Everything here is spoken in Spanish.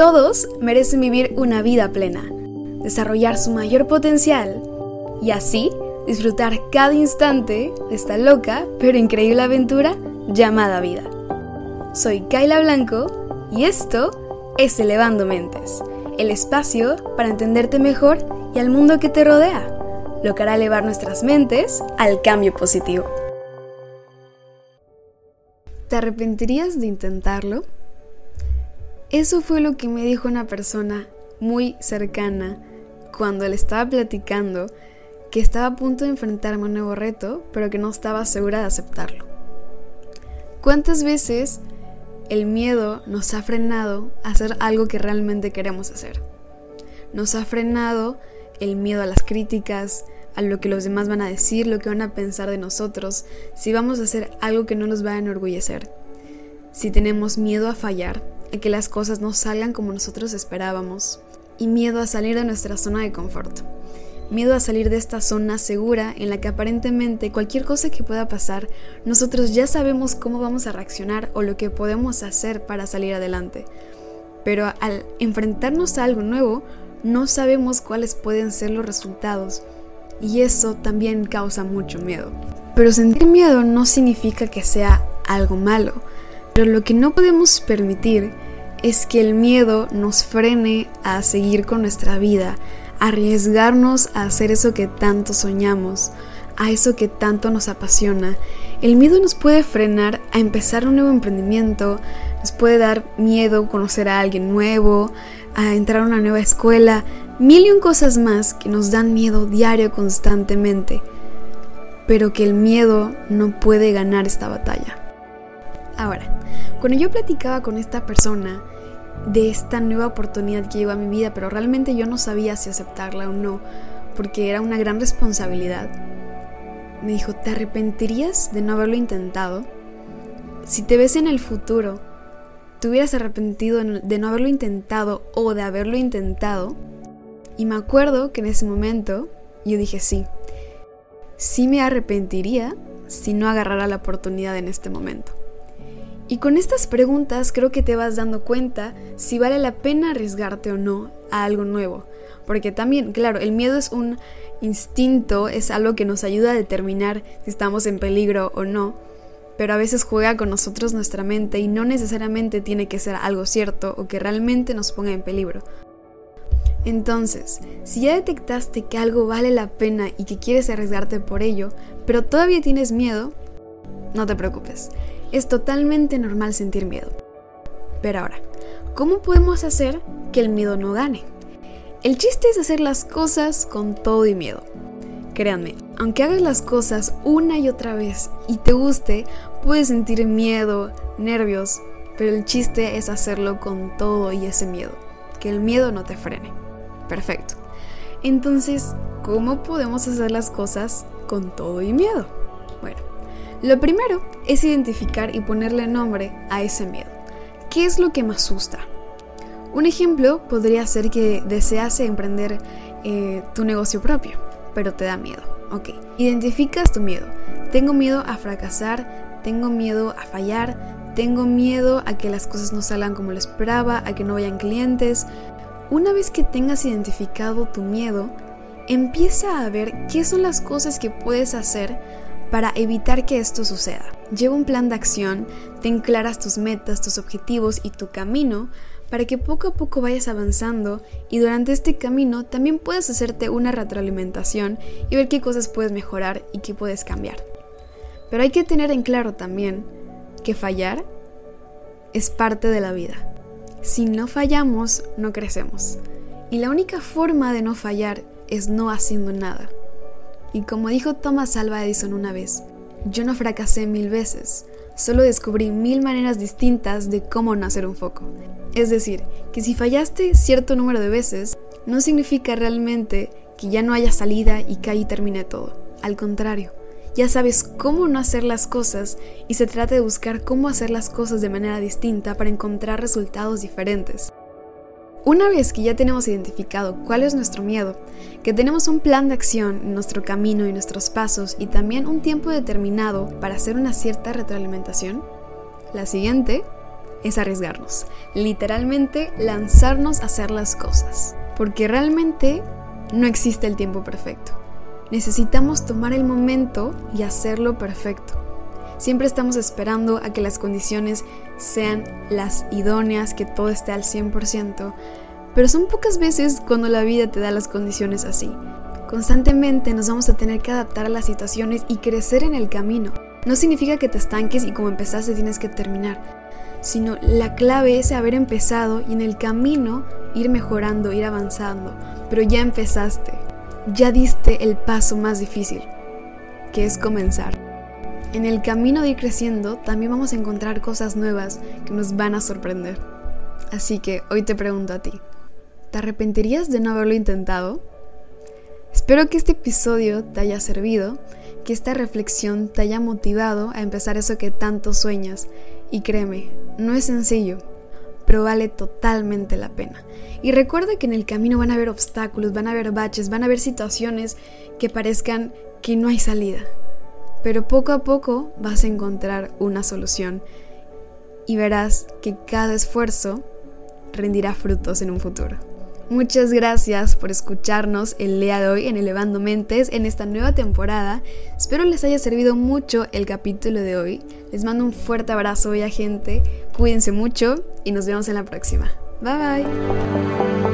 Todos merecen vivir una vida plena, desarrollar su mayor potencial y así disfrutar cada instante de esta loca pero increíble aventura llamada vida. Soy Kayla Blanco y esto es Elevando Mentes, el espacio para entenderte mejor y al mundo que te rodea, lo que hará elevar nuestras mentes al cambio positivo. ¿Te arrepentirías de intentarlo? Eso fue lo que me dijo una persona muy cercana cuando le estaba platicando que estaba a punto de enfrentarme a un nuevo reto, pero que no estaba segura de aceptarlo. ¿Cuántas veces el miedo nos ha frenado a hacer algo que realmente queremos hacer? Nos ha frenado el miedo a las críticas, a lo que los demás van a decir, lo que van a pensar de nosotros, si vamos a hacer algo que no nos va a enorgullecer. Si tenemos miedo a fallar, a que las cosas no salgan como nosotros esperábamos, y miedo a salir de nuestra zona de confort. Miedo a salir de esta zona segura en la que aparentemente cualquier cosa que pueda pasar, nosotros ya sabemos cómo vamos a reaccionar o lo que podemos hacer para salir adelante. Pero al enfrentarnos a algo nuevo, no sabemos cuáles pueden ser los resultados, y eso también causa mucho miedo. Pero sentir miedo no significa que sea algo malo, pero lo que no podemos permitir es que el miedo nos frene a seguir con nuestra vida, a arriesgarnos a hacer eso que tanto soñamos, a eso que tanto nos apasiona. El miedo nos puede frenar a empezar un nuevo emprendimiento, nos puede dar miedo conocer a alguien nuevo, a entrar a una nueva escuela, mil y un cosas más que nos dan miedo diario constantemente, pero que el miedo no puede ganar esta batalla. Ahora, cuando yo platicaba con esta persona de esta nueva oportunidad que llegó a mi vida, pero realmente yo no sabía si aceptarla o no, porque era una gran responsabilidad, me dijo, ¿te arrepentirías de no haberlo intentado? Si te ves en el futuro, ¿te hubieras arrepentido de no haberlo intentado o de haberlo intentado? Y me acuerdo que en ese momento yo dije sí me arrepentiría si no agarrara la oportunidad en este momento. Y con estas preguntas creo que te vas dando cuenta si vale la pena arriesgarte o no a algo nuevo. Porque también, claro, el miedo es un instinto, es algo que nos ayuda a determinar si estamos en peligro o no. Pero a veces juega con nosotros nuestra mente y no necesariamente tiene que ser algo cierto o que realmente nos ponga en peligro. Entonces, si ya detectaste que algo vale la pena y que quieres arriesgarte por ello, pero todavía tienes miedo, no te preocupes. Es totalmente normal sentir miedo. Pero ahora, ¿cómo podemos hacer que el miedo no gane? El chiste es hacer las cosas con todo y miedo. Créanme, aunque hagas las cosas una y otra vez y te guste, puedes sentir miedo, nervios, pero el chiste es hacerlo con todo y ese miedo, que el miedo no te frene. Perfecto. Entonces, ¿cómo podemos hacer las cosas con todo y miedo? Bueno, lo primero es identificar y ponerle nombre a ese miedo. ¿Qué es lo que me asusta? Un ejemplo podría ser que deseas emprender tu negocio propio, pero te da miedo. Ok, identificas tu miedo. Tengo miedo a fracasar, tengo miedo a fallar, tengo miedo a que las cosas no salgan como lo esperaba, a que no vayan clientes. Una vez que tengas identificado tu miedo, empieza a ver qué son las cosas que puedes hacer para evitar que esto suceda. Lleva un plan de acción, ten claras tus metas, tus objetivos y tu camino para que poco a poco vayas avanzando y durante este camino también puedas hacerte una retroalimentación y ver qué cosas puedes mejorar y qué puedes cambiar. Pero hay que tener en claro también que fallar es parte de la vida. Si no fallamos, no crecemos. Y la única forma de no fallar es no haciendo nada. Y como dijo Thomas Alva Edison una vez, yo no fracasé 1000 veces, solo descubrí 1000 maneras distintas de cómo no hacer un foco. Es decir, que si fallaste cierto número de veces, no significa realmente que ya no haya salida y que ahí termine todo. Al contrario, ya sabes cómo no hacer las cosas y se trata de buscar cómo hacer las cosas de manera distinta para encontrar resultados diferentes. Una vez que ya tenemos identificado cuál es nuestro miedo, que tenemos un plan de acción, nuestro camino y nuestros pasos y también un tiempo determinado para hacer una cierta retroalimentación, la siguiente es arriesgarnos, literalmente lanzarnos a hacer las cosas, porque realmente no existe el tiempo perfecto. Necesitamos tomar el momento y hacerlo perfecto. Siempre estamos esperando a que las condiciones sean las idóneas, que todo esté al 100%, pero son pocas veces cuando la vida te da las condiciones así. Constantemente nos vamos a tener que adaptar a las situaciones y crecer en el camino. No significa que te estanques y como empezaste tienes que terminar, sino la clave es haber empezado y en el camino ir mejorando, ir avanzando. Pero ya empezaste, ya diste el paso más difícil, que es comenzar. En el camino de ir creciendo también vamos a encontrar cosas nuevas que nos van a sorprender. Así que hoy te pregunto a ti, ¿te arrepentirías de no haberlo intentado? Espero que este episodio te haya servido, que esta reflexión te haya motivado a empezar eso que tanto sueñas. Y créeme, no es sencillo, pero vale totalmente la pena. Y recuerda que en el camino van a haber obstáculos, van a haber baches, van a haber situaciones que parezcan que no hay salida. Pero poco a poco vas a encontrar una solución y verás que cada esfuerzo rendirá frutos en un futuro. Muchas gracias por escucharnos el día de hoy en Elevando Mentes en esta nueva temporada. Espero les haya servido mucho el capítulo de hoy. Les mando un fuerte abrazo, bella gente. Cuídense mucho y nos vemos en la próxima. Bye bye.